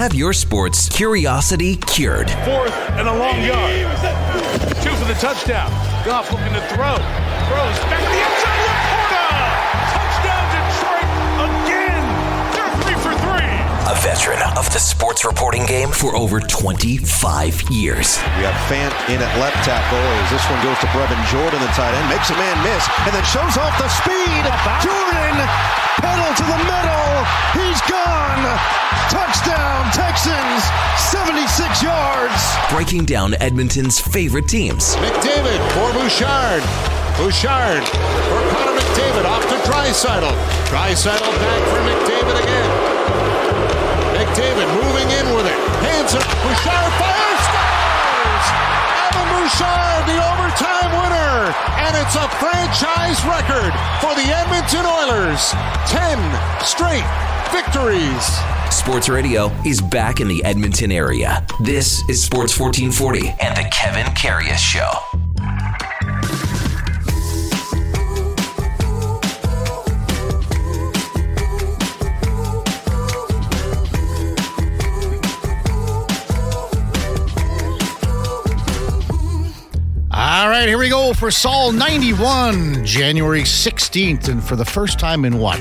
Have your sports curiosity cured. 4th and a long yard. Two for the touchdown. Goff looking to throw. Throws back to the end zone. Touchdown Detroit again. They're 3 for 3. A veteran of the sports reporting game for over 25 years. We have Fant in at left tackle as this one goes to Brevin Jordan, the tight end. Makes a man miss and then shows off the speed. Jordan. Pedal to the middle. He's gone. Touchdown, Texans. 76 yards. Breaking down Edmonton's favorite teams. McDavid for Bouchard. Bouchard for Connor McDavid. Off to Dreisaitl. Dreisaitl back for McDavid again. McDavid moving in with it. Hands up. Bouchard fires. Scores! Evan Bouchard, the overtime winner. And it's a franchise record for the Edmonton Oilers. 10 straight victories. Sports radio is back in the Edmonton area. This is Sports 1440 and the Kevin Karius Show. All right, here we go for Saul 91, January 16th. And for the first time in what,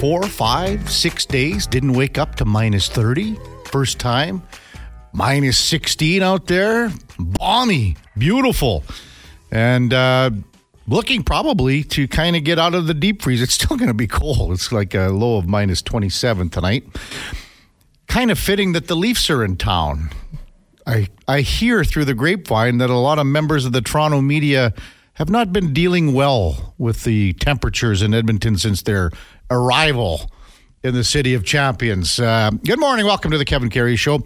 4, 5, 6 days, didn't wake up to minus 30. First time, minus 16 out there. Balmy, beautiful. And looking probably to kind of get out of the deep freeze. It's still going to be cold. It's like a low of minus 27 tonight. Kind of fitting that the Leafs are in town. I hear through the grapevine that a lot of members of the Toronto media have not been dealing well with the temperatures in Edmonton since their arrival in the City of Champions. Good morning. Welcome to the Kevin Karius Show.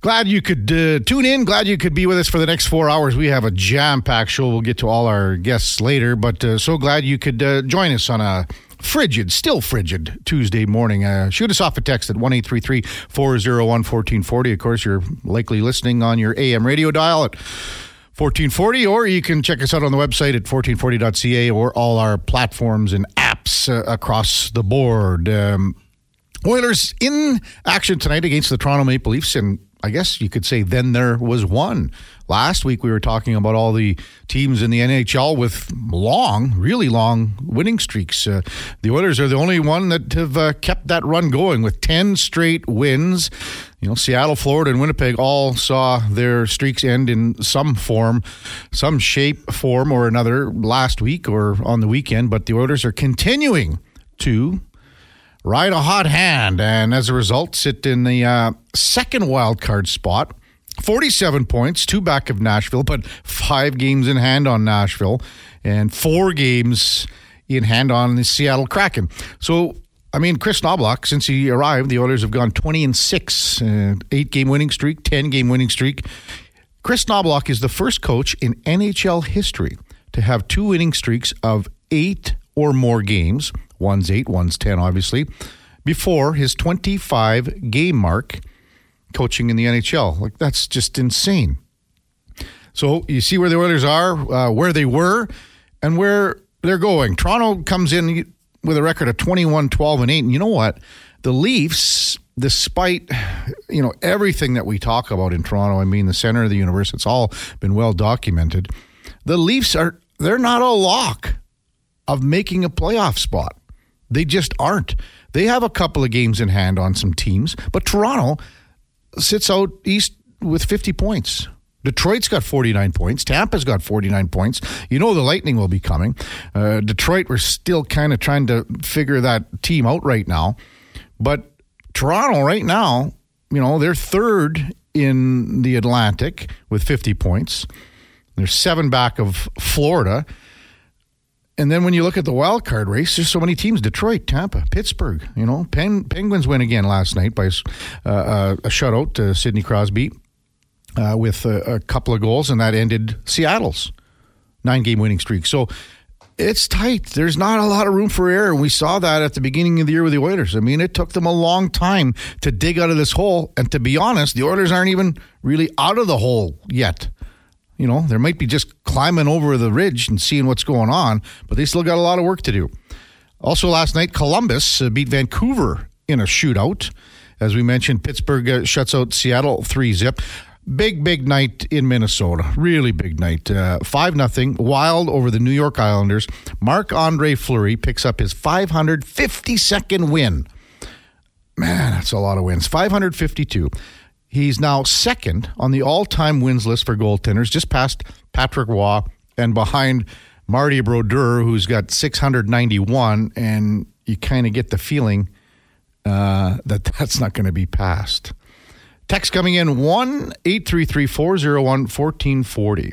Glad you could tune in. Glad you could be with us for the next 4 hours. We have a jam-packed show. We'll get to all our guests later, but so glad you could join us on a frigid, still frigid Tuesday morning. Shoot us off a text at 1-833-401-1440. Of course, you're likely listening on your AM radio dial at 1440, or you can check us out on the website at 1440.ca or all our platforms and apps across the board. Oilers in action tonight against the Toronto Maple Leafs, and I guess you could say then there was one. Last week we were talking about all the teams in the NHL with long, really long winning streaks. The Oilers are the only one that have kept that run going with 10 straight wins. You know, Seattle, Florida, and Winnipeg all saw their streaks end in some form, some shape, form, or another last week or on the weekend. But the Oilers are continuing to ride a hot hand, and as a result, sit in the second wildcard spot. 47 points, 2 back of Nashville, but 5 games in hand on Nashville, and 4 games in hand on the Seattle Kraken. So, I mean, Chris Knoblauch, since he arrived, the Oilers have gone 20-6, 8-game winning streak, 10-game winning streak. Chris Knoblauch is the first coach in NHL history to have 2 winning streaks of 8 or more games. One's 8, one's 10, obviously, before his 25-game mark coaching in the NHL. Like, that's just insane. So you see where the Oilers are, where they were, and where they're going. Toronto comes in with a record of 21-12-8, and you know what? The Leafs, despite, you know, everything that we talk about in Toronto, I mean, the center of the universe, it's all been well documented. The Leafs are, they're not a lock of making a playoff spot. They just aren't. They have a couple of games in hand on some teams, but Toronto sits out east with 50 points. Detroit's got 49 points. Tampa's got 49 points. You know the Lightning will be coming. Detroit, we're still kind of trying to figure that team out right now. But Toronto right now, you know, they're third in the Atlantic with 50 points. They're 7 back of Florida. And then when you look at the wild card race, there's so many teams: Detroit, Tampa, Pittsburgh. You know, Penguins win again last night by a shutout to Sidney Crosby with a couple of goals, and that ended Seattle's 9-game winning streak. So it's tight. There's not a lot of room for error. We saw that at the beginning of the year with the Oilers. I mean, it took them a long time to dig out of this hole. And to be honest, the Oilers aren't even really out of the hole yet. You know, there might be just climbing over the ridge and seeing what's going on, but they still got a lot of work to do. Also last night, Columbus beat Vancouver in a shootout. As we mentioned, Pittsburgh shuts out Seattle 3-0. Big night in Minnesota. Really big night. 5-0. Wild over the New York Islanders. Marc-Andre Fleury picks up his 552nd win. Man, that's a lot of wins. 552. He's now second on the all-time wins list for goaltenders, just past Patrick Waugh and behind Marty Brodeur, who's got 691, and you kind of get the feeling that that's not going to be passed. Text coming in, 1-833-401-1440.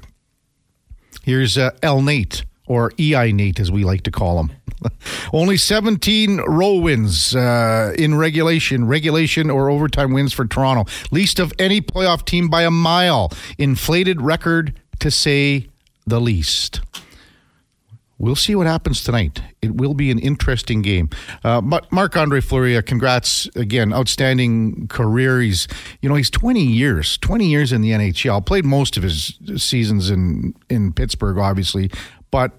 Here's El Nate, or EI Nate, as we like to call him. Only 17 row wins in regulation or overtime wins for Toronto. Least of any playoff team by a mile. Inflated record, to say the least. We'll see what happens tonight. It will be an interesting game. But Marc-Andre Fleury, congrats again. Outstanding career. He's 20 years in the NHL. Played most of his seasons in Pittsburgh, obviously. But,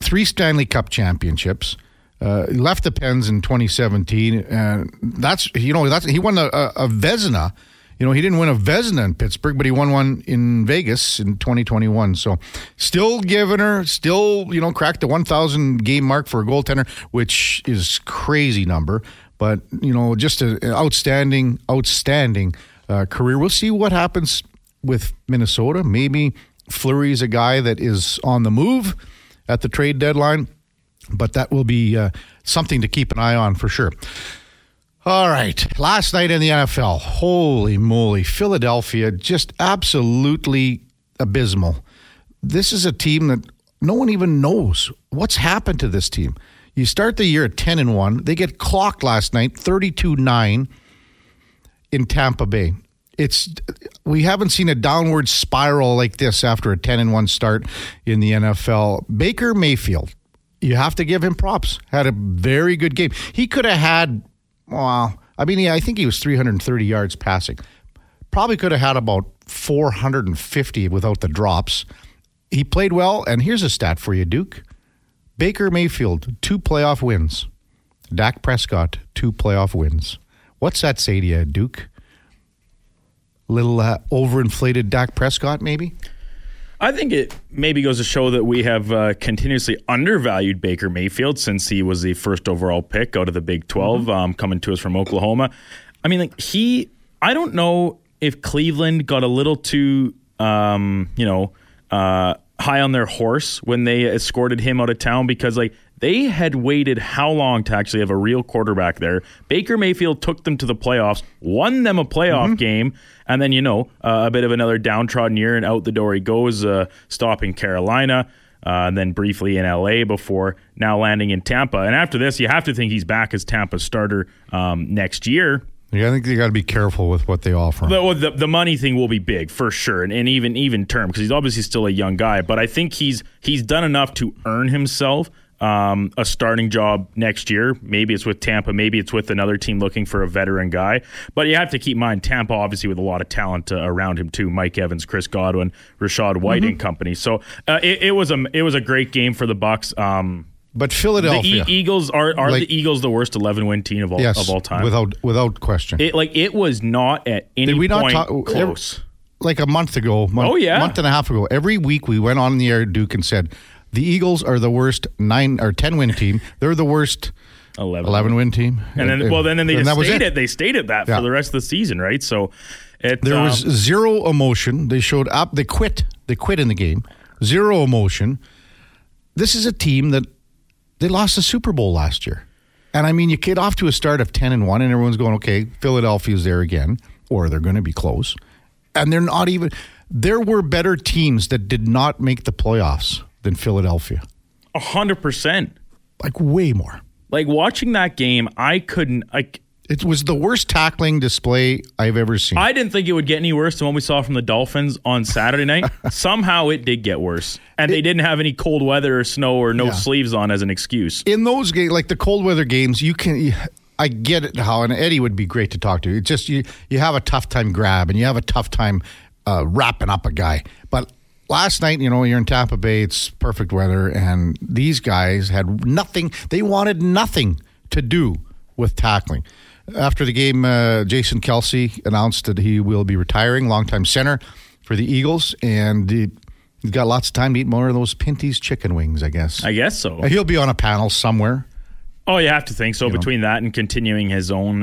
3 Stanley Cup championships. He left the Pens in 2017. And that's he won a Vezina. He didn't win a Vezina in Pittsburgh, but he won one in Vegas in 2021. So still giving her, cracked the 1,000 game mark for a goaltender, which is crazy number. But, just an outstanding career. We'll see what happens with Minnesota. Maybe Fleury's a guy that is on the move at the trade deadline, but that will be something to keep an eye on for sure. All right, last night in the NFL, holy moly, Philadelphia, just absolutely abysmal. This is a team that no one even knows what's happened to this team. You start the year at 10-1. They get clocked last night, 32-9 in Tampa Bay. We haven't seen a downward spiral like this after a 10-1 start in the NFL. Baker Mayfield, you have to give him props, had a very good game. He could have had... Well, I think he was 330 yards passing. Probably could have had about 450 without the drops. He played well, and here's a stat for you, Duke. Baker Mayfield, 2 playoff wins. Dak Prescott, 2 playoff wins. What's that say to you, Duke? Little overinflated Dak Prescott, maybe? I think it maybe goes to show that we have continuously undervalued Baker Mayfield since he was the first overall pick out of the Big 12, mm-hmm. Coming to us from Oklahoma. I mean, I don't know if Cleveland got a little too, high on their horse when they escorted him out of town, because they had waited how long to actually have a real quarterback there. Baker Mayfield took them to the playoffs, won them a playoff mm-hmm. game, and then, a bit of another downtrodden year, and out the door he goes, stopping Carolina, and then briefly in L.A. before now landing in Tampa. And after this, you have to think he's back as Tampa's starter next year. Yeah, I think you got to be careful with what they offer. The money thing will be big for sure, and even term, because he's obviously still a young guy. But I think he's done enough to earn himself a starting job next year. Maybe it's with Tampa, maybe it's with another team looking for a veteran guy. But you have to keep in mind Tampa, obviously, with a lot of talent around him too: Mike Evans, Chris Godwin, Rashaad White, mm-hmm. and company. So it was a great game for the Bucs. But Philadelphia, the Eagles are the Eagles the worst 11-win team of all time, without question. It was not at any point close. Like a month ago, month and a half ago, every week we went on the air, Duke, and said the Eagles are the worst 9 or 10-win team. They're the worst 11-win team. And they stayed at that for the rest of the season, right? So there was zero emotion. They showed up. They quit in the game. Zero emotion. This is a team that. They lost the Super Bowl last year. And I mean, you get off to a start of 10-1, and everyone's going, okay, Philadelphia's there again, or they're going to be close. And they're not even... There were better teams that did not make the playoffs than Philadelphia. 100%. Way more. Watching that game, I couldn't... It was the worst tackling display I've ever seen. I didn't think it would get any worse than what we saw from the Dolphins on Saturday night. Somehow it did get worse. And they didn't have any cold weather or snow or no sleeves on as an excuse. In those games, the cold weather games, I get it how, and Eddie would be great to talk to. It's just you have a tough time grab, and you have a tough time wrapping up a guy. But last night, you're in Tampa Bay, it's perfect weather, and these guys had nothing. They wanted nothing to do with tackling. After the game, Jason Kelce announced that he will be retiring, longtime center for the Eagles, and he's got lots of time to eat more of those Pinty's chicken wings, I guess. I guess so. He'll be on a panel somewhere. Oh, you have to think so. Between that and continuing his own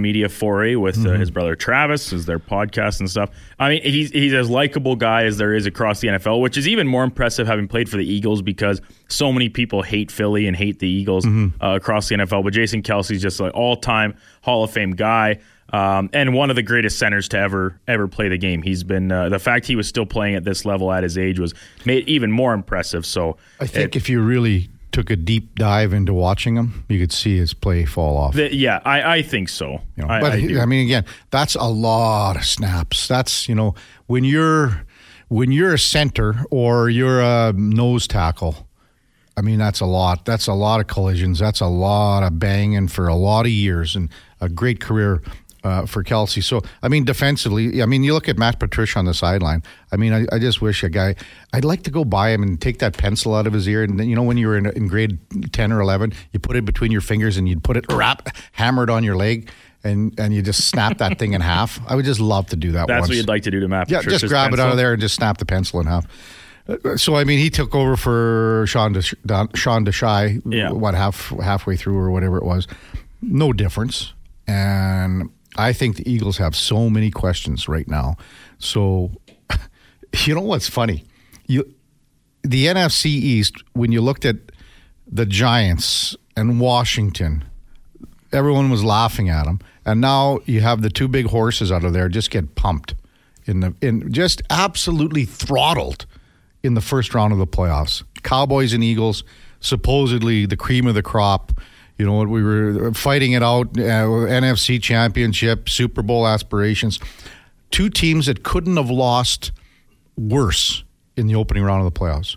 media foray with his brother Travis, is their podcast and stuff. I mean, he's as likable guy as there is across the NFL, which is even more impressive having played for the Eagles because so many people hate Philly and hate the Eagles across the NFL. But Jason Kelce's just an all-time Hall of Fame guy and one of the greatest centers to ever play the game. He's been the fact he was still playing at this level at his age was made even more impressive. So I think if you really took a deep dive into watching him, you could see his play fall off. I think so. You know, I mean, again, that's a lot of snaps. That's, you know, when you're a center or you're a nose tackle, I mean, that's a lot. That's a lot of collisions. That's a lot of banging for a lot of years and a great career for Kelce. So, I mean, defensively, I mean, you look at Matt Patricia on the sideline. I mean, I just wish a guy, I'd like to go by him and take that pencil out of his ear. And then, you know, when you were in grade 10 or 11, you put it between your fingers and you'd put it hammered on your leg and you just snap that thing in half. I would just love to do that. That's once. What you'd like to do to Matt Patricia's just grab pencil. It out of there and just snap the pencil in half. So, I mean, he took over for Sean Deshye, what, halfway through or whatever it was. No difference. And I think the Eagles have so many questions right now. So, you know what's funny? The NFC East, when you looked at the Giants and Washington, everyone was laughing at them. And now you have the two big horses out of there just get pumped in just absolutely throttled in the first round of the playoffs. Cowboys and Eagles, supposedly the cream of the crop. You know, we were fighting it out, NFC Championship, Super Bowl aspirations. Two teams that couldn't have lost worse in the opening round of the playoffs.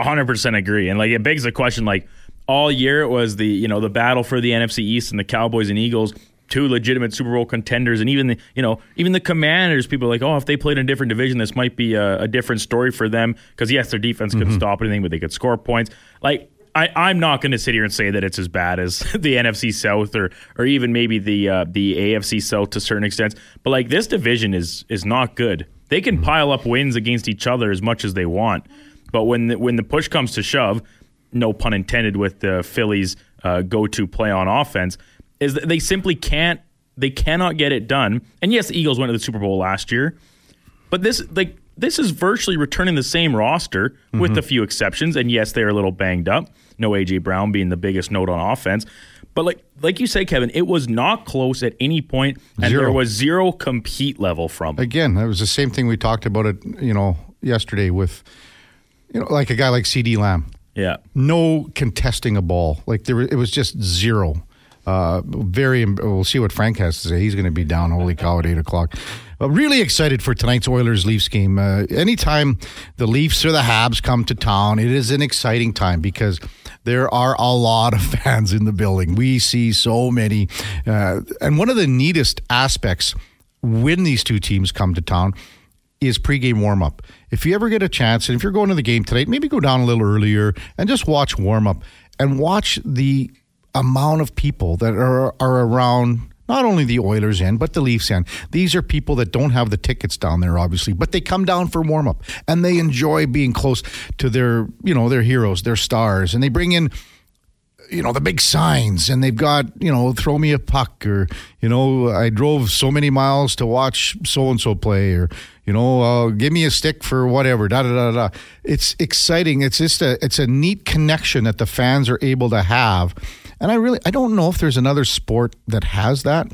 100% agree. And, like, it begs the question, like, all year it was the battle for the NFC East and the Cowboys and Eagles, two legitimate Super Bowl contenders. And even the Commanders, people are like, oh, if they played in a different division, this might be a different story for them. Because, yes, their defense couldn't stop anything, but they could score points. Like, I'm not going to sit here and say that it's as bad as the NFC South or even maybe the AFC South to certain extents. But, like, this division is not good. They can pile up wins against each other as much as they want. But when the push comes to shove, no pun intended with the Phillies' go-to play on offense, is that they simply cannot get it done. And, yes, the Eagles went to the Super Bowl last year. But this is virtually returning the same roster with a few exceptions. And yes, they're a little banged up. No A.J. Brown being the biggest note on offense. But like you say, Kevin, it was not close at any point, and there was zero compete level from it. Again, that was the same thing we talked about it, yesterday with, like a guy like C.D. Lamb. Yeah. No contesting a ball. Like it was just zero. We'll see what Frank has to say. He's going to be down, holy cow, at 8 o'clock. Really excited for tonight's Oilers-Leafs game. Anytime the Leafs or the Habs come to town, it is an exciting time because there are a lot of fans in the building. We see so many. And one of the neatest aspects when these two teams come to town is pregame warm-up. If you ever get a chance, and if you're going to the game tonight, maybe go down a little earlier and just watch warm-up and watch the amount of people that are around not only the Oilers end, but the Leafs end. These are people that don't have the tickets down there, obviously, but they come down for warm-up, and they enjoy being close to their, their heroes, their stars, and they bring in, the big signs, and they've got, throw me a puck, or, I drove so many miles to watch so-and-so play, or, give me a stick for whatever, da-da-da-da. It's exciting. It's just it's a neat connection that the fans are able to have. And I don't know if there's another sport that has that.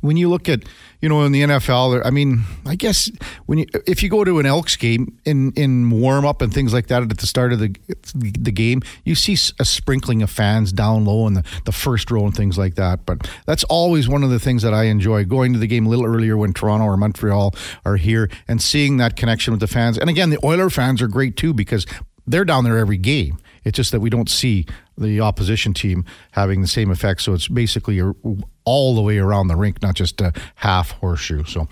When you look at, in the NFL, I mean, I guess if you go to an Elks game in warm-up and things like that at the start of the game, you see a sprinkling of fans down low in the first row and things like that. But that's always one of the things that I enjoy, going to the game a little earlier when Toronto or Montreal are here and seeing that connection with the fans. And again, the Oiler fans are great too because they're down there every game. It's just that we don't see the opposition team having the same effect. So it's basically all the way around the rink, not just a half horseshoe. So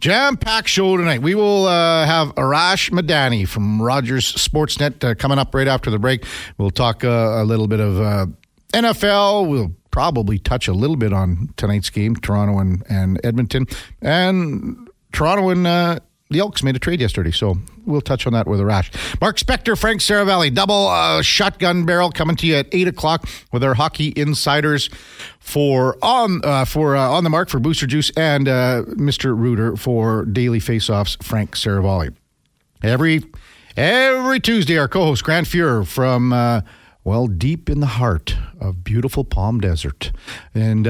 jam-packed show tonight. We will have Arash Madani from Rogers Sportsnet coming up right after the break. We'll talk a little bit of NFL. We'll probably touch a little bit on tonight's game, Toronto and Edmonton. And Toronto and the Elks made a trade yesterday, so we'll touch on that with Arash. Mark Spector, Frank Seravalli, double shotgun barrel coming to you at 8 o'clock with our hockey insiders for On the Mark for Booster Juice and Mr. Rooter for Daily Faceoffs, Frank Seravalli. Every Tuesday, our co-host, Grant Fuhrer from, deep in the heart of beautiful Palm Desert. And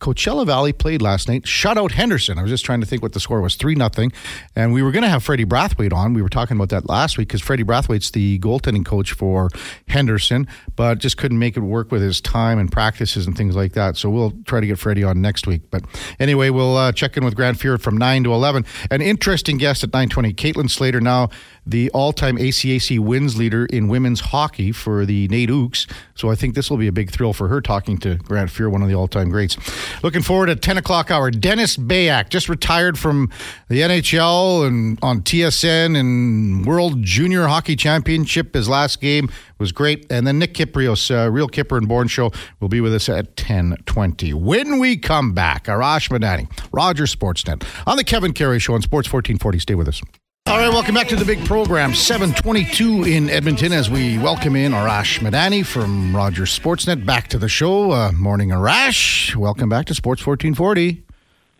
Coachella Valley played last night. Shut out Henderson. I was just trying to think what the score was. 3-0. And we were going to have Freddie Brathwaite on. We were talking about that last week because Freddie Brathwaite's the goaltending coach for Henderson, but just couldn't make it work with his time and practices and things like that. So we'll try to get Freddie on next week. But anyway, we'll check in with Grant Fuhrer from 9 to 11. An interesting guest at 9:20. Caitlin Slater, now the all-time ACAC wins leader in women's hockey for the Nate Oaks. So I think this will be a big thrill for her talking to Grant Fuhrer, one of the all-time greats. Looking forward to 10 o'clock hour. Dennis Bayak, just retired from the NHL and on TSN and World Junior Hockey Championship. His last game was great. And then Nick Kiprios, Real Kipper and Born Show, will be with us at 10:20. When we come back, Arash Madani, Rogers Sportsnet, on the Kevin Karius Show on Sports 1440. Stay with us. All right, welcome back to the big program, 7:22 in Edmonton, as we welcome in Arash Madani from Rogers Sportsnet back to the show. Morning, Arash. Welcome back to Sports 1440.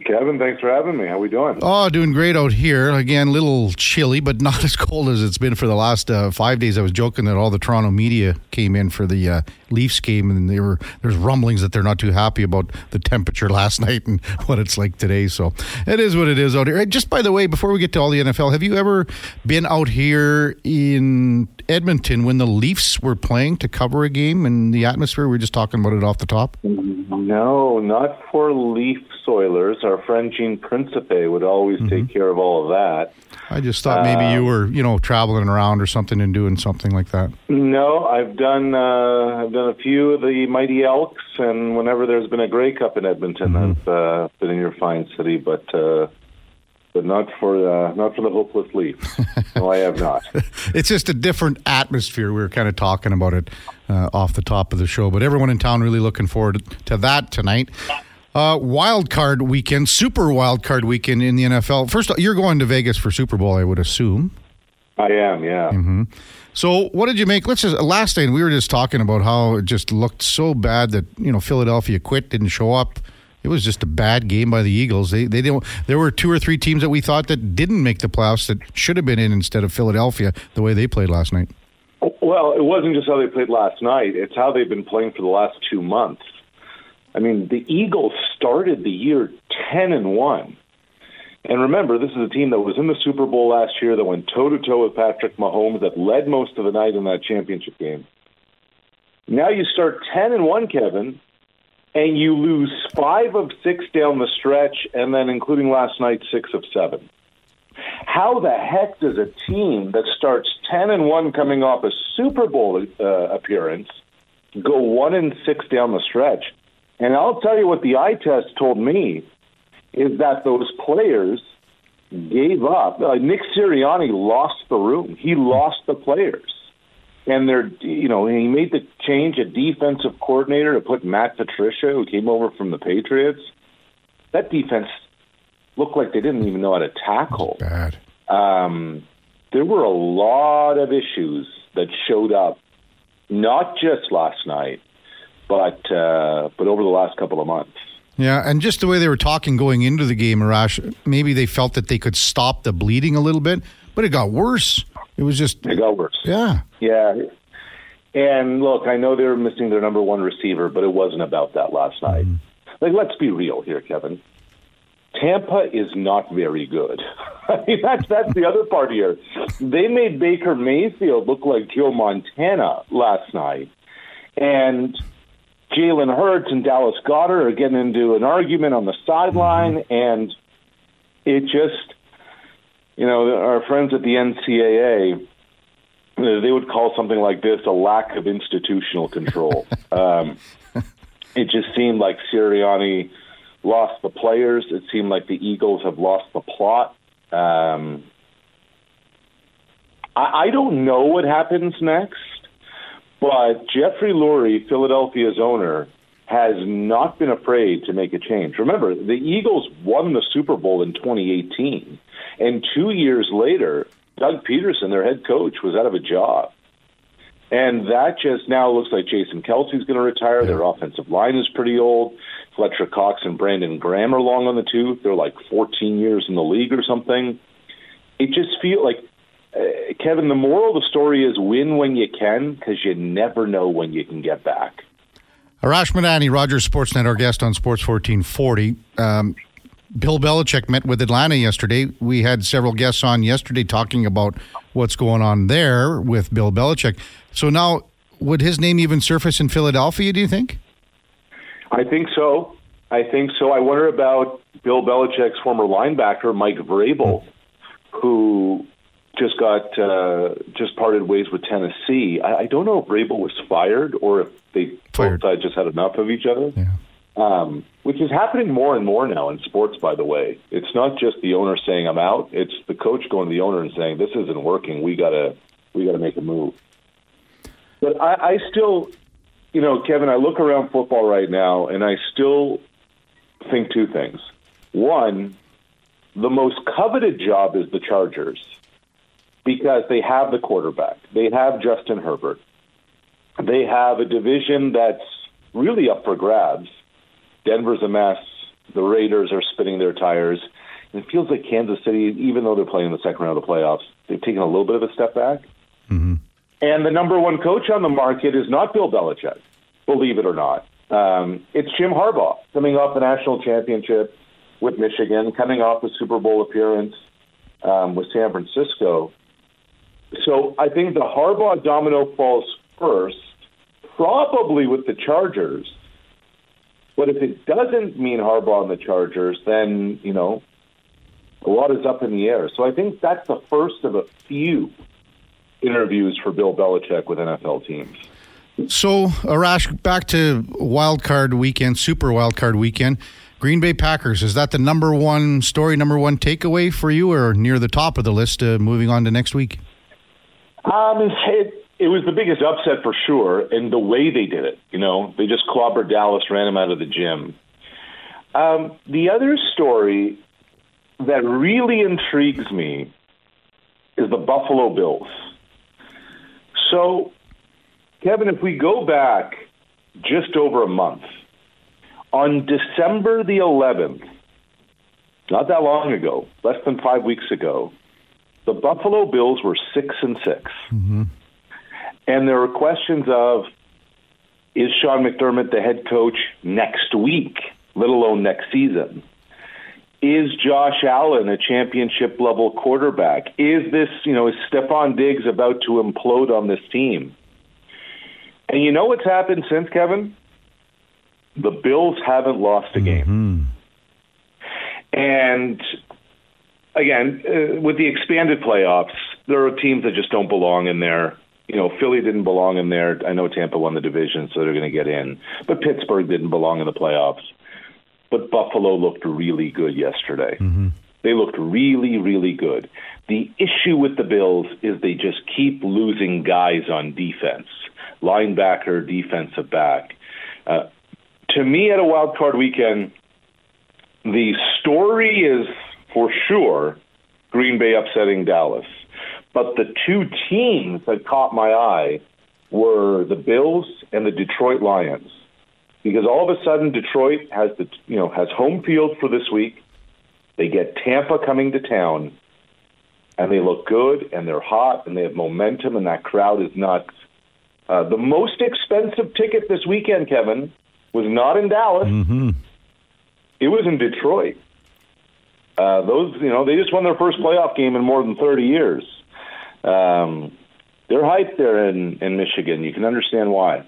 Kevin, thanks for having me. How we doing? Oh, doing great out here. Again, a little chilly, but not as cold as it's been for the last 5 days. I was joking that all the Toronto media came in for the Leafs game, and there's rumblings that they're not too happy about the temperature last night and what it's like today. So it is what it is out here. Just by the way, before we get to all the NFL, have you ever been out here in Edmonton when the Leafs were playing to cover a game and the atmosphere? We were just talking about it off the top. No, not for Leafs Oilers. Our friend Gene Principe would always take care of all of that. I just thought maybe you were, traveling around or something and doing something like that. No, I've done a few of the Mighty Elks, and whenever there's been a Grey Cup in Edmonton, I've been in your fine city, but not for the hopeless Leafs. No, I have not. It's just a different atmosphere. We were kind of talking about it off the top of the show, but everyone in town really looking forward to that tonight. Wild card weekend, super wild card weekend in the NFL. First, you're going to Vegas for Super Bowl, I would assume. I am, yeah. Mm-hmm. So, what did you make? Last night we were just talking about how it just looked so bad that Philadelphia quit, didn't show up. It was just a bad game by the Eagles. They didn't. There were two or three teams that we thought that didn't make the playoffs that should have been in instead of Philadelphia the way they played last night. Well, it wasn't just how they played last night; it's how they've been playing for the last 2 months. I mean, the Eagles started the year 10-1. And remember, this is a team that was in the Super Bowl last year that went toe-to-toe with Patrick Mahomes, that led most of the night in that championship game. Now you start 10-1, Kevin, and you lose 5 of 6 down the stretch, and then including last night, 6 of 7. How the heck does a team that starts 10-1 coming off a Super Bowl appearance go 1-6 down the stretch? And I'll tell you what the eye test told me is that those players gave up. Nick Sirianni lost the room. He lost the players. And he made the change at defensive coordinator to put Matt Patricia, who came over from the Patriots. That defense looked like they didn't even know how to tackle. That's bad. There were a lot of issues that showed up, not just last night, but over the last couple of months. Yeah, and just the way they were talking going into the game, Arash, maybe they felt that they could stop the bleeding a little bit, but it got worse. It got worse. Yeah. Yeah. And look, I know they were missing their number one receiver, but it wasn't about that last night. Let's be real here, Kevin. Tampa is not very good. I mean, that's the other part here. They made Baker Mayfield look like Joe Montana last night. And Jalen Hurts and Dallas Goedert are getting into an argument on the sideline, and it just, our friends at the NCAA, they would call something like this a lack of institutional control. It just seemed like Sirianni lost the players. It seemed like the Eagles have lost the plot. I don't know what happens next. But Jeffrey Lurie, Philadelphia's owner, has not been afraid to make a change. Remember, the Eagles won the Super Bowl in 2018, and 2 years later, Doug Peterson, their head coach, was out of a job. And that just now looks like Jason Kelce's going to retire. Their offensive line is pretty old. Fletcher Cox and Brandon Graham are long on the tooth. They're like 14 years in the league or something. It just feels like, Kevin, the moral of the story is win when you can, because you never know when you can get back. Arash Madani, Rogers Sportsnet, our guest on Sports 1440. Bill Belichick met with Atlanta yesterday. We had several guests on yesterday talking about what's going on there with Bill Belichick. So now, would his name even surface in Philadelphia, do you think? I think so. I wonder about Bill Belichick's former linebacker, Mike Vrabel, who just got just parted ways with Tennessee. I don't know if Vrabel was fired or if they both sides just had enough of each other. Yeah. Which is happening more and more now in sports, by the way. It's not just the owner saying I'm out. It's the coach going to the owner and saying this isn't working. We gotta make a move. But I still, you know, Kevin, I look around football right now, and I still think two things. One, the most coveted job is the Chargers because they have the quarterback. They have Justin Herbert. They have a division that's really up for grabs. Denver's a mess. The Raiders are spinning their tires. And it feels like Kansas City, even though they're playing the second round of the playoffs, they've taken a little bit of a step back. Mm-hmm. And the number one coach on the market is not Bill Belichick, believe it or not. It's Jim Harbaugh, coming off the national championship with Michigan, coming off the Super Bowl appearance with San Francisco. So I think the Harbaugh domino falls first, probably with the Chargers. But if it doesn't mean Harbaugh and the Chargers, then, you know, a lot is up in the air. So I think that's the first of a few interviews for Bill Belichick with NFL teams. So, Arash, back to wild card weekend, super wild card weekend. Green Bay Packers, is that the number one story, number one takeaway for you, or near the top of the list moving on to next week? It was the biggest upset for sure, and the way they did it. You know, they just clobbered Dallas, ran him out of the gym. The other story that really intrigues me is the Buffalo Bills. So, Kevin, if we go back just over a month, on December the 11th, not that long ago, less than 5 weeks ago, the Buffalo Bills were 6-6. Mm-hmm. And there were questions of, is Sean McDermott the head coach next week, let alone next season? Is Josh Allen a championship-level quarterback? Is this, you know, is Stephon Diggs about to implode on this team? And you know what's happened since, Kevin? The Bills haven't lost a game. Mm-hmm. And, again, with the expanded playoffs, there are teams that just don't belong in there. You know, Philly didn't belong in there. I know Tampa won the division, so they're going to get in. But Pittsburgh didn't belong in the playoffs. But Buffalo looked really good yesterday. Mm-hmm. They looked really, really good. The issue with the Bills is they just keep losing guys on defense, linebacker, defensive back. To me, at a wild card weekend, the story is for sure Green Bay upsetting Dallas. But the two teams that caught my eye were the Bills and the Detroit Lions, because all of a sudden Detroit has the has home field for this week. They get Tampa coming to town, and they look good, and they're hot, and they have momentum, and that crowd is nuts. The most expensive ticket this weekend, Kevin, was not in Dallas; it was in Detroit. They just won their first playoff game in more than 30 years. They're hyped there in Michigan. You can understand why.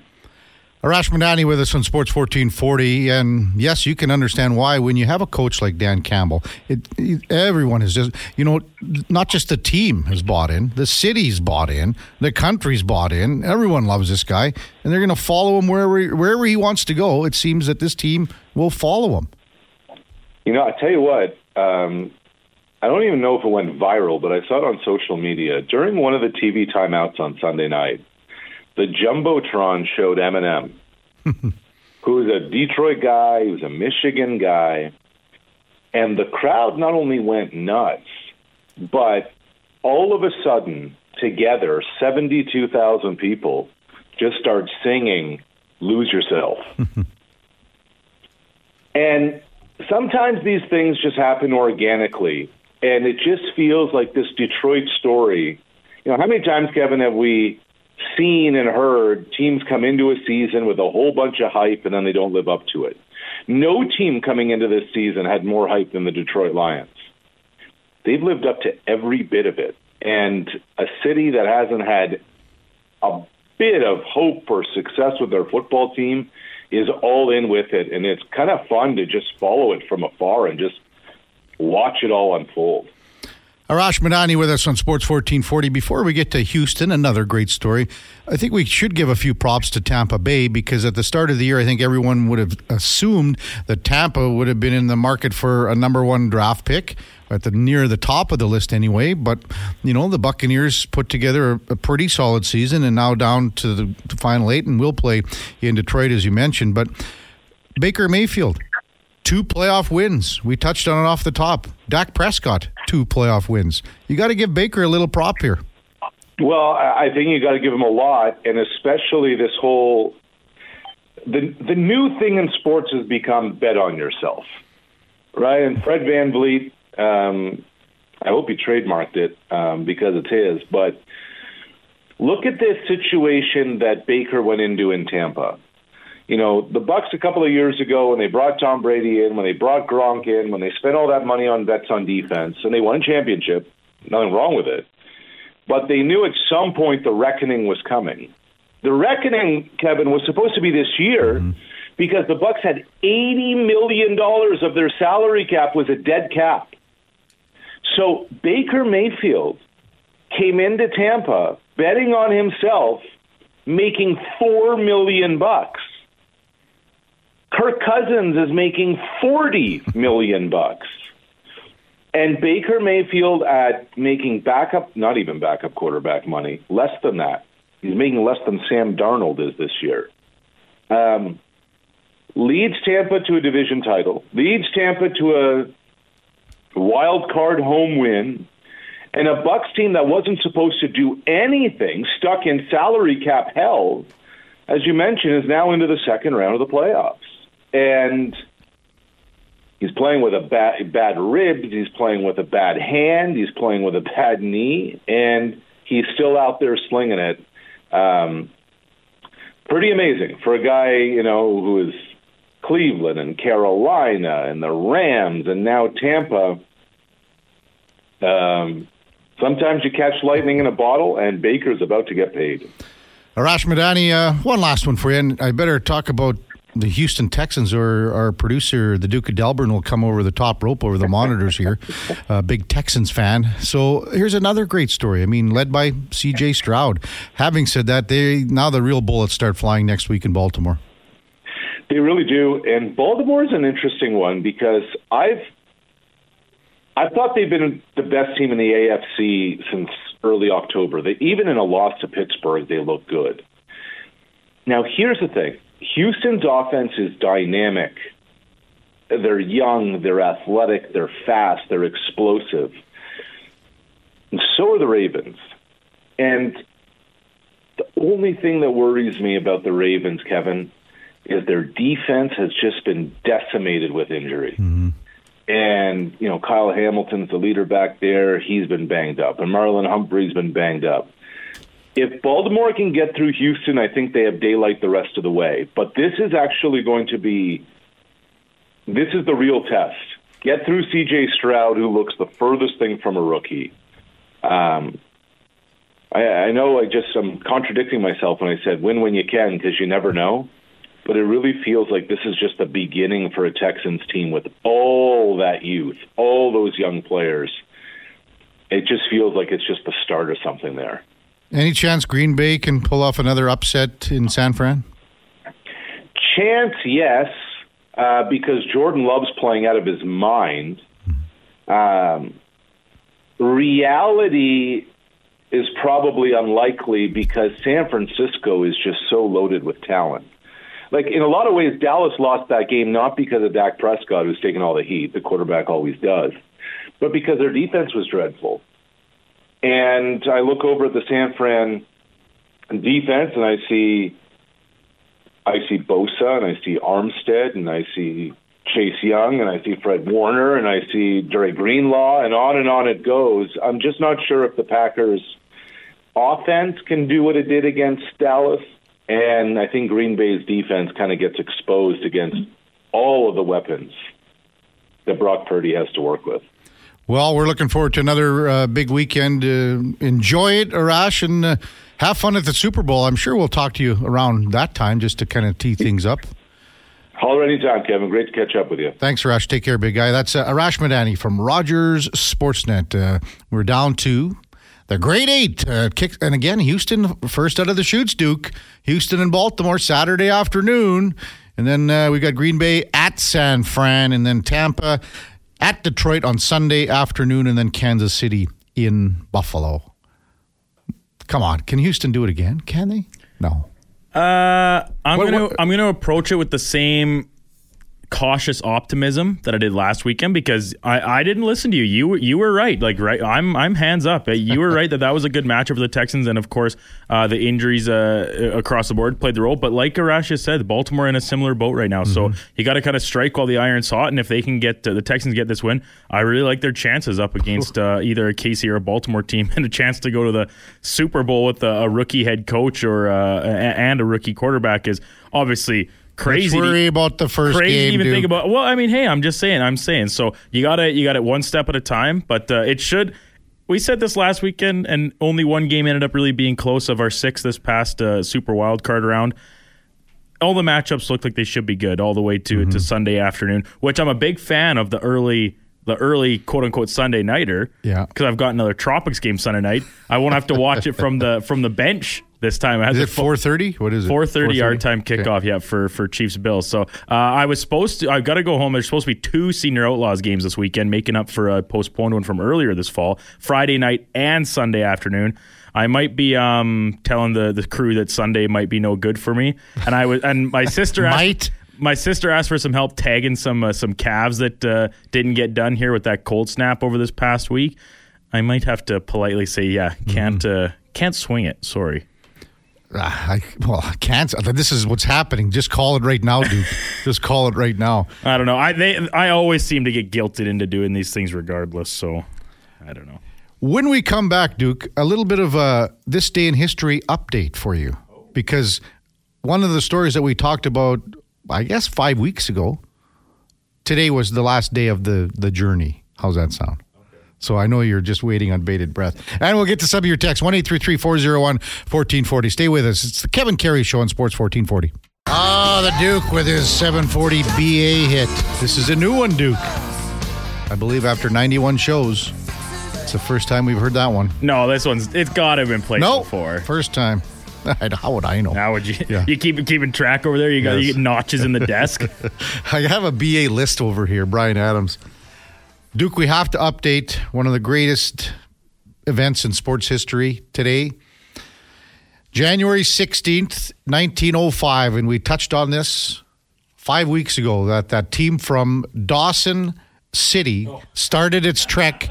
Arash Madani with us on Sports 1440. And yes, you can understand why when you have a coach like Dan Campbell. Everyone is just, not just the team has bought in, the city's bought in, the country's bought in. Everyone loves this guy, and they're going to follow him wherever he wants to go. It seems that this team will follow him. I tell you what, I don't even know if it went viral, but I saw it on social media. During one of the TV timeouts on Sunday night, the Jumbotron showed Eminem, who's a Detroit guy, who's a Michigan guy. And the crowd not only went nuts, but all of a sudden, together, 72,000 people just start singing Lose Yourself. And sometimes these things just happen organically, and it just feels like this Detroit story. You know, how many times, Kevin, have we seen and heard teams come into a season with a whole bunch of hype and then they don't live up to it? No team coming into this season had more hype than the Detroit Lions. They've lived up to every bit of it. And a city that hasn't had a bit of hope or success with their football team is all in with it. And it's kind of fun to just follow it from afar and just watch it all unfold. Arash Madani with us on Sports 1440. Before we get to Houston, another great story, I think we should give a few props to Tampa Bay, because at the start of the year, I think everyone would have assumed that Tampa would have been in the market for a number one draft pick, at the near the top of the list anyway. But, you know, the Buccaneers put together a pretty solid season and now down to the final eight, and will play in Detroit, as you mentioned. But Baker Mayfield, 2 playoff wins. We touched on it off the top. Dak Prescott, 2 playoff wins. You got to give Baker a little prop here. Well, I think you got to give him a lot, and especially this whole the new thing in sports has become bet on yourself, right? And Fred VanVleet, I hope he trademarked it because it's his. But look at this situation that Baker went into in Tampa. You know, the Bucks a couple of years ago, when they brought Tom Brady in, when they brought Gronk in, when they spent all that money on vets on defense, and they won a championship, nothing wrong with it. But they knew at some point the reckoning was coming. The reckoning, Kevin, was supposed to be this year, because the Bucks had $80 million of their salary cap was a dead cap. So Baker Mayfield came into Tampa betting on himself, making $4 million. Kirk Cousins is making $40 million, and Baker Mayfield at making backup, not even backup quarterback money, less than that. He's making less than Sam Darnold is this year. Leads Tampa to a division title, leads Tampa to a wild card home win, and a Bucs team that wasn't supposed to do anything, stuck in salary cap hell, as you mentioned, is now into the second round of the playoffs. And he's playing with a bad ribs, he's playing with a bad hand, he's playing with a bad knee, and he's still out there slinging it. Pretty amazing for a guy, you know, who is Cleveland and Carolina and the Rams and now Tampa. Sometimes you catch lightning in a bottle, and Baker's about to get paid. Arash Madani, one last one for you, and I better talk about the Houston Texans, or our producer, the Duke of Delburn, will come over the top rope over the monitors here. Big Texans fan. So here's another great story. I mean, led by C.J. Stroud. Having said that, now the real bullets start flying next week in Baltimore. They really do. And Baltimore is an interesting one, because I thought they've been the best team in the AFC since early October. Even in a loss to Pittsburgh, they look good. Now, here's the thing. Houston's offense is dynamic. They're young, they're athletic, they're fast, they're explosive. And so are the Ravens. And the only thing that worries me about the Ravens, Kevin, is their defense has just been decimated with injury. And, you know, Kyle Hamilton's the leader back there. He's been banged up. And Marlon Humphrey's been banged up. If Baltimore can get through Houston, I think they have daylight the rest of the way. But this is actually going to be – this is the real test. Get through C.J. Stroud, who looks the furthest thing from a rookie. I know I'm contradicting myself when I said win when you can, because you never know. But it really feels like this is just the beginning for a Texans team with all that youth, all those young players. It just feels like it's just the start of something there. Any chance Green Bay can pull off another upset in San Fran? Chance, yes, because Jordan Love's playing out of his mind. Reality, is probably unlikely because San Francisco is just so loaded with talent. Like, in a lot of ways, Dallas lost that game not because of Dak Prescott, who's taking all the heat, the quarterback always does, but because their defense was dreadful. And I look over at the San Fran defense, and I see Bosa, and I see Armstead, and I see Chase Young, and I see Fred Warner, and I see Dre Greenlaw, and on it goes. I'm just not sure if the Packers' offense can do what it did against Dallas, and I think Green Bay's defense kind of gets exposed against all of the weapons that Brock Purdy has to work with. Well, we're looking forward to another big weekend. Enjoy it, Arash, and have fun at the Super Bowl. I'm sure we'll talk to you around that time just to kind of tee things up. Holler anytime, Kevin. Great to catch up with you. Thanks, Arash. Take care, big guy. That's Arash Madani from Rogers Sportsnet. We're down to the Great Eight. And again, Houston first out of the chutes, Duke. Houston and Baltimore Saturday afternoon. And then we got Green Bay at San Fran, and then Tampa at Detroit on Sunday afternoon, and then Kansas City in Buffalo. Come on. Can Houston do it again? Can they? No. I'm gonna approach it with the same cautious optimism that I did last weekend because I didn't listen to you. You were right. Like right, I'm hands up. You were right that was a good matchup for the Texans, and of course the injuries across the board played the role. But like Arash said, Baltimore in a similar boat right now. Mm-hmm. So you got to kind of strike while the iron's hot, and if they can get the Texans get this win, I really like their chances up against either a KC or a Baltimore team, and a chance to go to the Super Bowl with a rookie head coach or and a rookie quarterback is obviously crazy. Let's worry about the first crazy game, even Duke. Think about. Well, I mean, hey, I'm saying. So you got it one step at a time. But it should. We said this last weekend, and only one game ended up really being close of our six this past Super Wild Card round. All the matchups look like they should be good all the way to Sunday afternoon, which I'm a big fan of the early quote unquote Sunday nighter. Yeah, because I've got another Tropics game Sunday night. I won't have to watch it from the bench. This time, is it 4:30? What is it? 4:30 our time kickoff. Okay. Yeah, for Chiefs Bills. So I've got to go home. There's supposed to be two Senior Outlaws games this weekend, making up for a postponed one from earlier this fall, Friday night and Sunday afternoon. I might be telling the crew that Sunday might be no good for me, and my sister asked. My sister asked for some help tagging some calves that didn't get done here with that cold snap over this past week. I might have to politely say, yeah, can't swing it. Sorry. I can't. This is what's happening. Just call it right now, dude. Just call it right now. I don't know. I always seem to get guilted into doing these things regardless, so I don't know. When we come back, Duke, a little bit of a This Day in History update for you. Because one of the stories that we talked about, I guess, 5 weeks ago, today was the last day of the journey. How's that sound? So I know you're just waiting on bated breath. And we'll get to some of your texts. 1-833-401-1440. Stay with us. It's the Kevin Karius Show on Sports 1440. The Duke with his 740 BA hit. This is a new one, Duke. I believe after 91 shows, it's the first time we've heard that one. No, it's got to have been played before. First time. How would I know? How would you? Yeah. You keeping track over there? You get notches in the desk? I have a BA list over here, Brian Adams. Duke, we have to update one of the greatest events in sports history today. January 16th, 1905, and we touched on this 5 weeks ago, that team from Dawson City started its trekking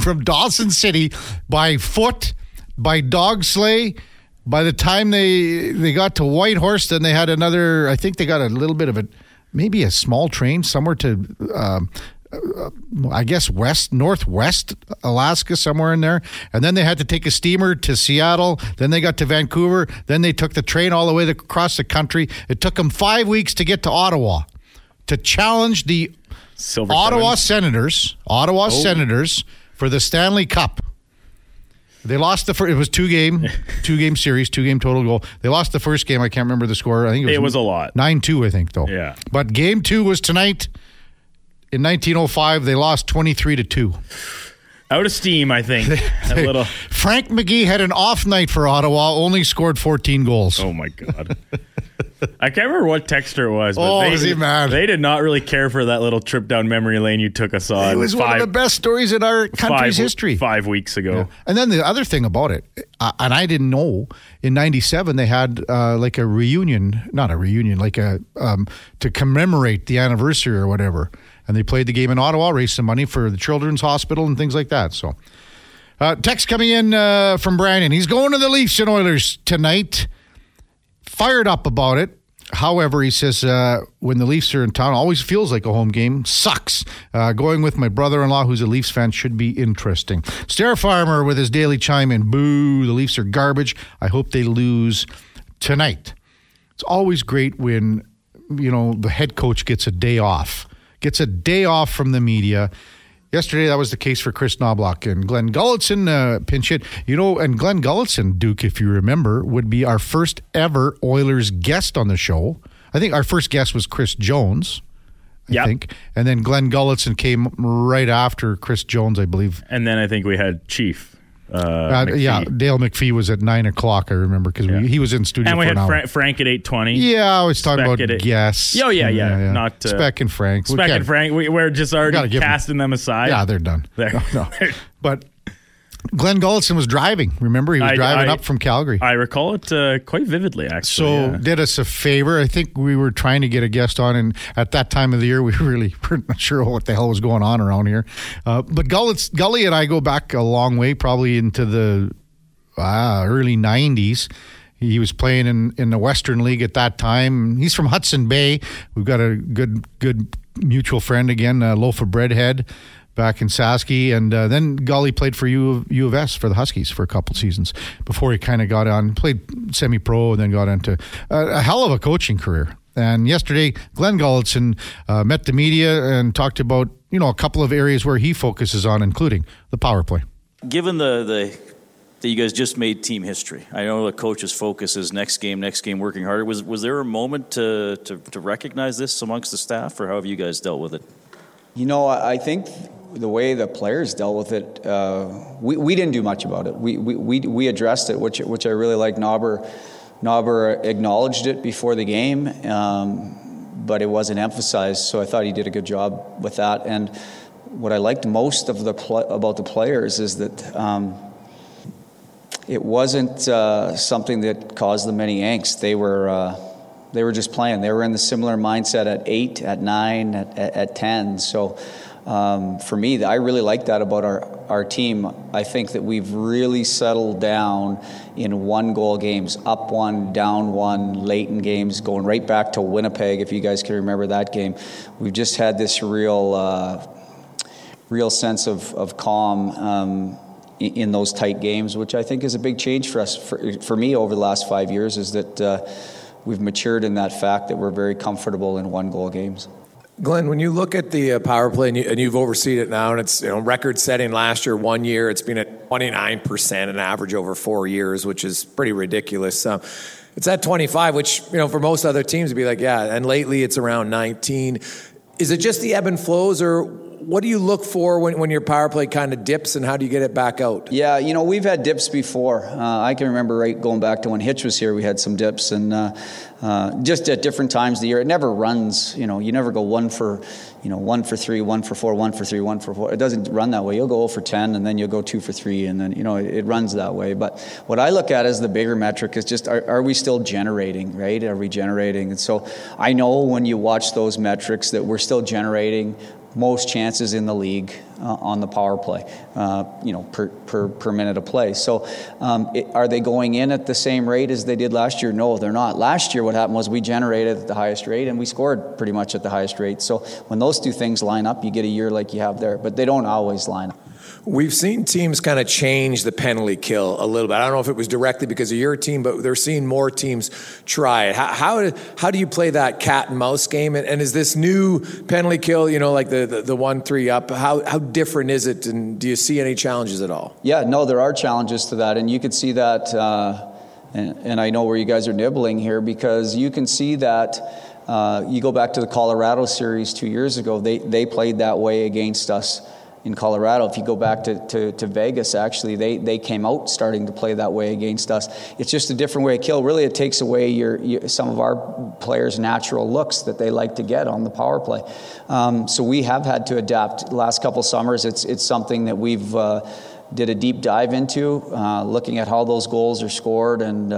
from Dawson City by foot, by dog sleigh. By the time they got to Whitehorse, then they had another, I think they got a little bit of a, maybe a small train somewhere to, I guess, northwest Alaska, somewhere in there. And then they had to take a steamer to Seattle. Then they got to Vancouver. Then they took the train all the way across the country. It took them 5 weeks to get to Ottawa to challenge the Ottawa Senators for the Stanley Cup. They lost the first. It was two-game series, two-game total goal. They lost the first game. I can't remember the score. I think it was a lot. 9-2, I think, though. Yeah. But game two was tonight. In 1905, they lost 23-2. Out of steam, I think. A little. Frank McGee had an off night for Ottawa, only scored 14 goals. Oh, my God. I can't remember what texter it was. But they did not really care for that little trip down memory lane you took us on. It was one of the best stories in our country's history. 5 weeks ago. Yeah. And then the other thing about it, and I didn't know, in 97 they had like a reunion, not a reunion, like a to commemorate the anniversary or whatever. And they played the game in Ottawa, raised some money for the Children's Hospital and things like that. So, text coming in from Brandon. He's going to the Leafs and Oilers tonight. Fired up about it. However, he says, when the Leafs are in town, always feels like a home game. Sucks. Going with my brother-in-law, who's a Leafs fan, should be interesting. Stair Farmer with his daily chime in. Boo, the Leafs are garbage. I hope they lose tonight. It's always great when, you know, the head coach gets a day off. Gets a day off from the media. Yesterday, that was the case for Chris Knoblauch and Glen Gulutzan pinch hit. You know, and Glen Gulutzan, Duke, if you remember, would be our first ever Oilers guest on the show. I think our first guest was Chris Jones, I think. And then Glen Gulutzan came right after Chris Jones, I believe. And then I think we had Chief. Dale McPhee was at 9 o'clock, I remember, because he was in studio for an hour. And we had Frank at 8:20. Yeah, I was talking about guests. Oh, yeah. Not, Speck and Frank. We're just already casting them aside. Yeah, they're done. No. But Glen Gulutzan was driving, remember? He was driving up from Calgary. I recall it quite vividly, actually. So did us a favor. I think we were trying to get a guest on, and at that time of the year, we really weren't sure what the hell was going on around here. But Gully and I go back a long way, probably into the early 90s. He was playing in the Western League at that time. He's from Hudson Bay. We've got a good mutual friend again, Loaf of Breadhead, back in Saski, and then Gully played for U of S for the Huskies for a couple seasons before he kind of got on, played semi-pro, and then got into a hell of a coaching career. And yesterday, Glen Gulutzan met the media and talked about, you know, a couple of areas where he focuses on, including the power play. Given that you guys just made team history, I know the coach's focus is next game, working harder. Was there a moment to recognize this amongst the staff, or how have you guys dealt with it? You know, I think the way the players dealt with it, we didn't do much about it. We addressed it, which I really like. Knobber acknowledged it before the game, but it wasn't emphasized. So I thought he did a good job with that. And what I liked most about the players is that it wasn't something that caused them any angst. They were just playing. They were in the similar mindset at 8, at 9, at 10. So. For me, I really like that about our team. I think that we've really settled down in one-goal games, up one, down one, late in games, going right back to Winnipeg, if you guys can remember that game. We've just had this real sense of calm in those tight games, which I think is a big change for us. For me, over the last 5 years, is that we've matured in that fact that we're very comfortable in one-goal games. Glenn, when you look at the power play, and you've overseen it now, and it's, you know, record-setting last year, 1 year, it's been at 29%, an average over 4 years, which is pretty ridiculous. It's at 25, which, you know, for most other teams would be like, yeah, and lately it's around 19. Is it just the ebb and flows, or what do you look for when your power play kind of dips, and how do you get it back out? Yeah, you know, we've had dips before. I can remember going back to when Hitch was here, we had some dips, and just at different times of the year. It never runs, you know, you never go one for three, one for four, one for three, one for four. It doesn't run that way. You'll go 0 for 10, and then you'll go 2 for 3, and then, you know, it runs that way. But what I look at as the bigger metric is just, are we still generating, right? Are we generating? And so I know when you watch those metrics that we're still generating most chances in the league on the power play, you know, per minute of play. So are they going in at the same rate as they did last year? No, they're not. Last year what happened was we generated at the highest rate and we scored pretty much at the highest rate. So when those two things line up, you get a year like you have there, but they don't always line up. We've seen teams kind of change the penalty kill a little bit. I don't know if it was directly because of your team, but they're seeing more teams try it. How do you play that cat and mouse game? And is this new penalty kill, you know, like the 1-3 up, how different is it? And do you see any challenges at all? Yeah, no, there are challenges to that. And you could see that, and I know where you guys are nibbling here, because you can see that. You go back to the Colorado series 2 years ago, they played that way against us. in Colorado. If you go back to Vegas, actually, they came out starting to play that way against us. It's just a different way to kill. Really, it takes away some of our players' natural looks that they like to get on the power play. So we have had to adapt. Last couple summers, it's something that we've did a deep dive into, looking at how those goals are scored and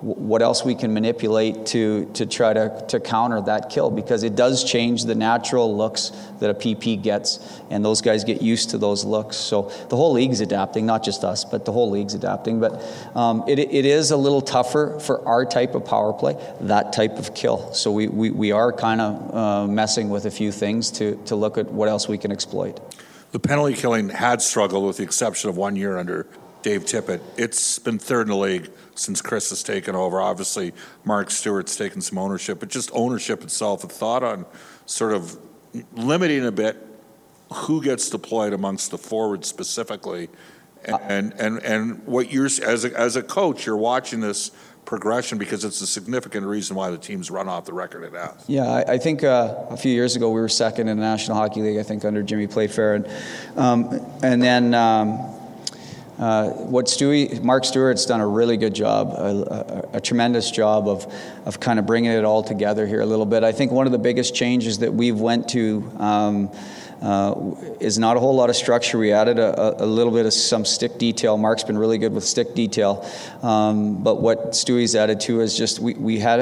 what else we can manipulate to try to counter that kill, because it does change the natural looks that a PP gets, and those guys get used to those looks. So the whole league's adapting, not just us, but the whole league's adapting. But it is a little tougher for our type of power play, that type of kill. So we are kind of messing with a few things to look at what else we can exploit. The penalty killing had struggled, with the exception of 1 year under Dave Tippett. It's been third in the league since Chris has taken over. Obviously, Mark Stewart's taken some ownership, but just ownership itself, a thought on sort of limiting a bit who gets deployed amongst the forwards specifically. And what you're, as a coach, you're watching this progression, because it's a significant reason why the team's run off the record it has. Yeah, I think a few years ago we were second in the National Hockey League, I think, under Jimmy Playfair. And then what Mark Stewart's done a really good job, a tremendous job of kind of bringing it all together here a little bit. I think one of the biggest changes that we've went to is not a whole lot of structure. We added a little bit of some stick detail. Mark's been really good with stick detail. But what Stewie's added to is just we had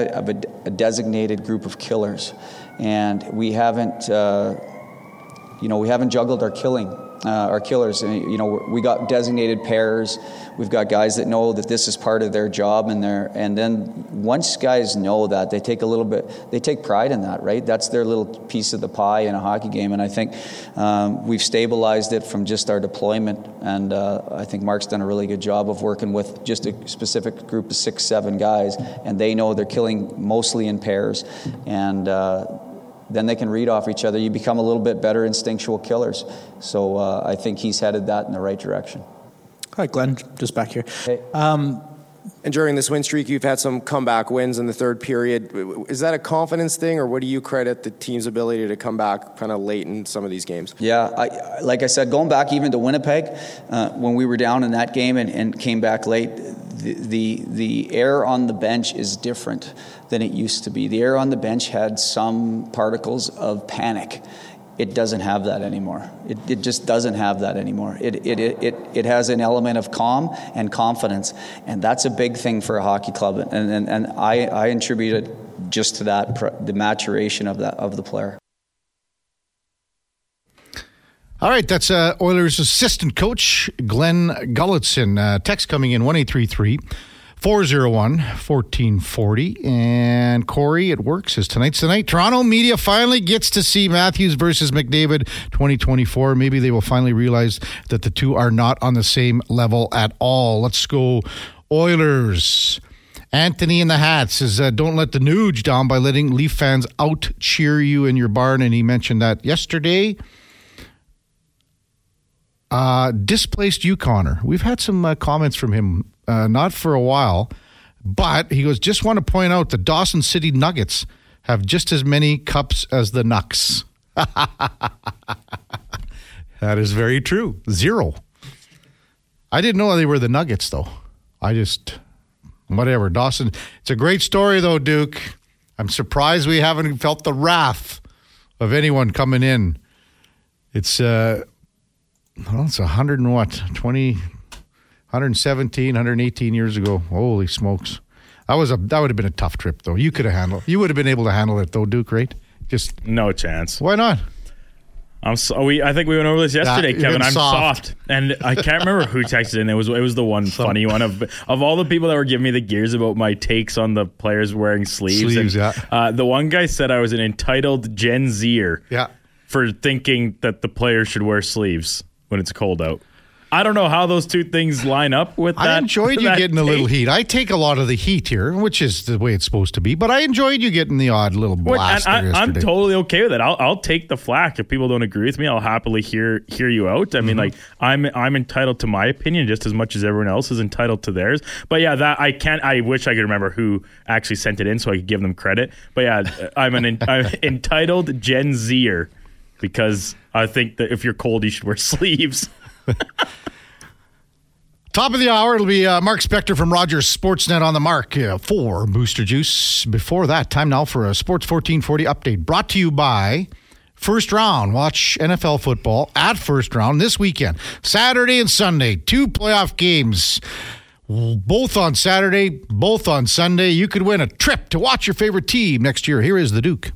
a designated group of killers, and we haven't juggled our killers. And, we got designated pairs. We've got guys that know that this is part of their job, and then once guys know that, they take pride in that, right? That's their little piece of the pie in a hockey game. And I think we've stabilized it from just our deployment. And I think Mark's done a really good job of working with just a specific group of 6-7 guys, and they know they're killing mostly in pairs, and then they can read off each other. You become a little bit better instinctual killers. So I think he's headed that in the right direction. Hi, Glenn, just back here. Hey. And during this win streak, you've had some comeback wins in the third period. Is that a confidence thing, or what do you credit the team's ability to come back kind of late in some of these games? Yeah, like I said, going back even to Winnipeg, when we were down in that game and came back late, the air on the bench is different than it used to be. The air on the bench had some particles of panic. It doesn't have that anymore. It just doesn't have that anymore. It has an element of calm and confidence, and that's a big thing for a hockey club. And I attribute it just to that, the maturation of the player. All right, that's Oilers assistant coach Glen Gulutzan. Text coming in 1-833-401-1440. And Corey at work says, tonight's the night. Toronto media finally gets to see Matthews versus McDavid 2024. Maybe they will finally realize that the two are not on the same level at all. Let's go Oilers. Anthony in the hat says, don't let the Nuge down by letting Leaf fans out cheer you in your barn. And he mentioned that yesterday. Displaced UConner. We've had some comments from him, not for a while, but he goes, just want to point out the Dawson City Nuggets have just as many cups as the Nucks. That is very true. 0. I didn't know they were the Nuggets, though. Whatever. Dawson, it's a great story, though, Duke. I'm surprised we haven't felt the wrath of anyone coming in. It's, it's 117, 118 years ago. Holy smokes. That would have been a tough trip, though. You would have been able to handle it, though, Duke, right? Just no chance. Why not? I think we went over this yesterday, Kevin. I'm soft. And I can't remember who texted in. It was the one funny one of all the people that were giving me the gears about my takes on the players wearing sleeves. The one guy said I was an entitled Gen Zer for thinking that the players should wear sleeves when it's cold out. I don't know how those two things line up with that. I enjoyed you getting a little heat. I take a lot of the heat here, which is the way it's supposed to be, but I enjoyed you getting the odd little blast. I'm totally okay with it. I'll take the flack. If people don't agree with me, I'll happily hear you out. I mean, like, I'm entitled to my opinion just as much as everyone else is entitled to theirs. But yeah, I wish I could remember who actually sent it in so I could give them credit. But yeah, I'm an entitled Gen Zer because I think that if you're cold, you should wear sleeves. Top of the hour, it'll be Mark Spector from Rogers Sportsnet on the mark for Booster Juice. Before that, time now for a Sports 1440 update brought to you by First Round. Watch NFL football at First Round this weekend, Saturday and Sunday. Two playoff games, both on Saturday, both on Sunday. You could win a trip to watch your favorite team next year. Here is the Duke.